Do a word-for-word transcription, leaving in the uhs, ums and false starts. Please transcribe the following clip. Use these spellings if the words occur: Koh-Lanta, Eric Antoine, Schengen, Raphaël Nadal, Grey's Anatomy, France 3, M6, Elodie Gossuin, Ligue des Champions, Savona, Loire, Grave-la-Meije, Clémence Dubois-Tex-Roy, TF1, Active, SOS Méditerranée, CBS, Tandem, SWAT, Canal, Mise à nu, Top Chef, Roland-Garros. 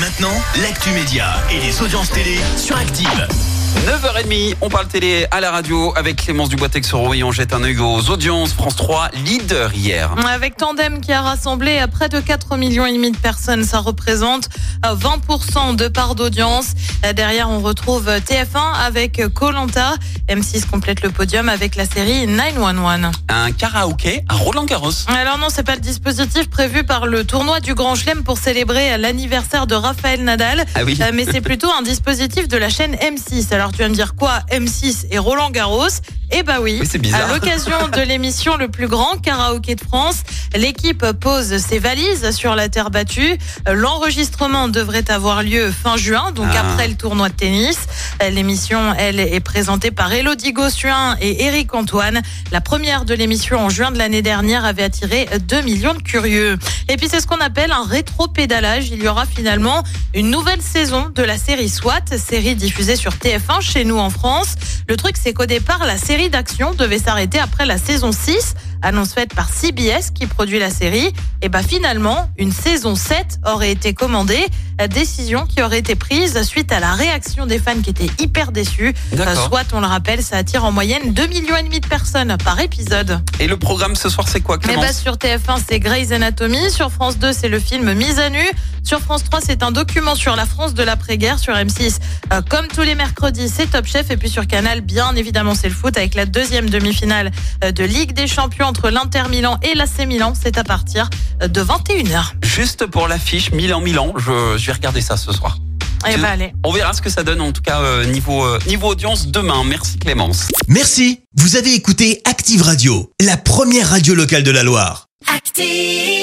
maintenant, l'actu média et les audiences télé sur Active. neuf heures trente, on parle télé à la radio avec Clémence Dubois-Tex-Roy. On jette un œil aux audiences. France trois, leader hier. Avec Tandem qui a rassemblé près de quatre virgule cinq millions de personnes, ça représente vingt pour cent de part d'audience. Derrière, on retrouve T F un avec Koh-Lanta. M six complète le podium avec la série neuf un un. Un karaoké à Roland-Garros. Alors non, c'est pas le dispositif prévu par le tournoi du Grand Chelem pour célébrer l'anniversaire de Raphaël Nadal. Ah oui. Mais c'est plutôt un dispositif de la chaîne M six. Alors, tu vas me dire quoi, M six et Roland-Garros ? Eh bah oui, oui, c'est bizarre. À l'occasion de l'émission Le Plus Grand Karaoké de France, l'équipe pose ses valises sur la terre battue. L'enregistrement devrait avoir lieu fin juin, donc ah. après le tournoi de tennis. L'émission, elle, est présentée par Elodie Gossuin et Eric Antoine. La première de l'émission en juin de l'année dernière avait attiré deux millions de curieux. Et puis c'est ce qu'on appelle un rétro-pédalage. Il y aura finalement une nouvelle saison de la série SWAT, série diffusée sur T F un chez nous en France. Le truc, c'est qu'au départ, la série La série d'action devait s'arrêter après la saison six, annonce faite par C B S qui produit la série. Et bah finalement, une saison sept aurait été commandée, décision qui aurait été prise suite à la réaction des fans qui étaient hyper déçus. D'accord. Soit, on le rappelle, ça attire en moyenne deux virgule cinq millions de personnes par épisode. Et le programme ce soir, c'est quoi, Clémence ? Mais bah, sur T F un, c'est Grey's Anatomy, sur France deux, c'est le film Mise à nu, sur France trois, c'est un document sur la France de l'après-guerre, sur M six, euh, comme tous les mercredis, c'est Top Chef, et puis sur Canal, bien évidemment, c'est le foot, avec la deuxième demi-finale de Ligue des Champions entre l'Inter Milan et l'A C Milan. C'est à partir de vingt et une heures. Juste pour l'affiche Milan-Milan, je, je vais regarder ça ce soir. Et bah, allez. On verra ce que ça donne, en tout cas euh, niveau, euh, niveau audience demain. Merci Clémence. Merci, vous avez écouté Active Radio, la première radio locale de la Loire. Active.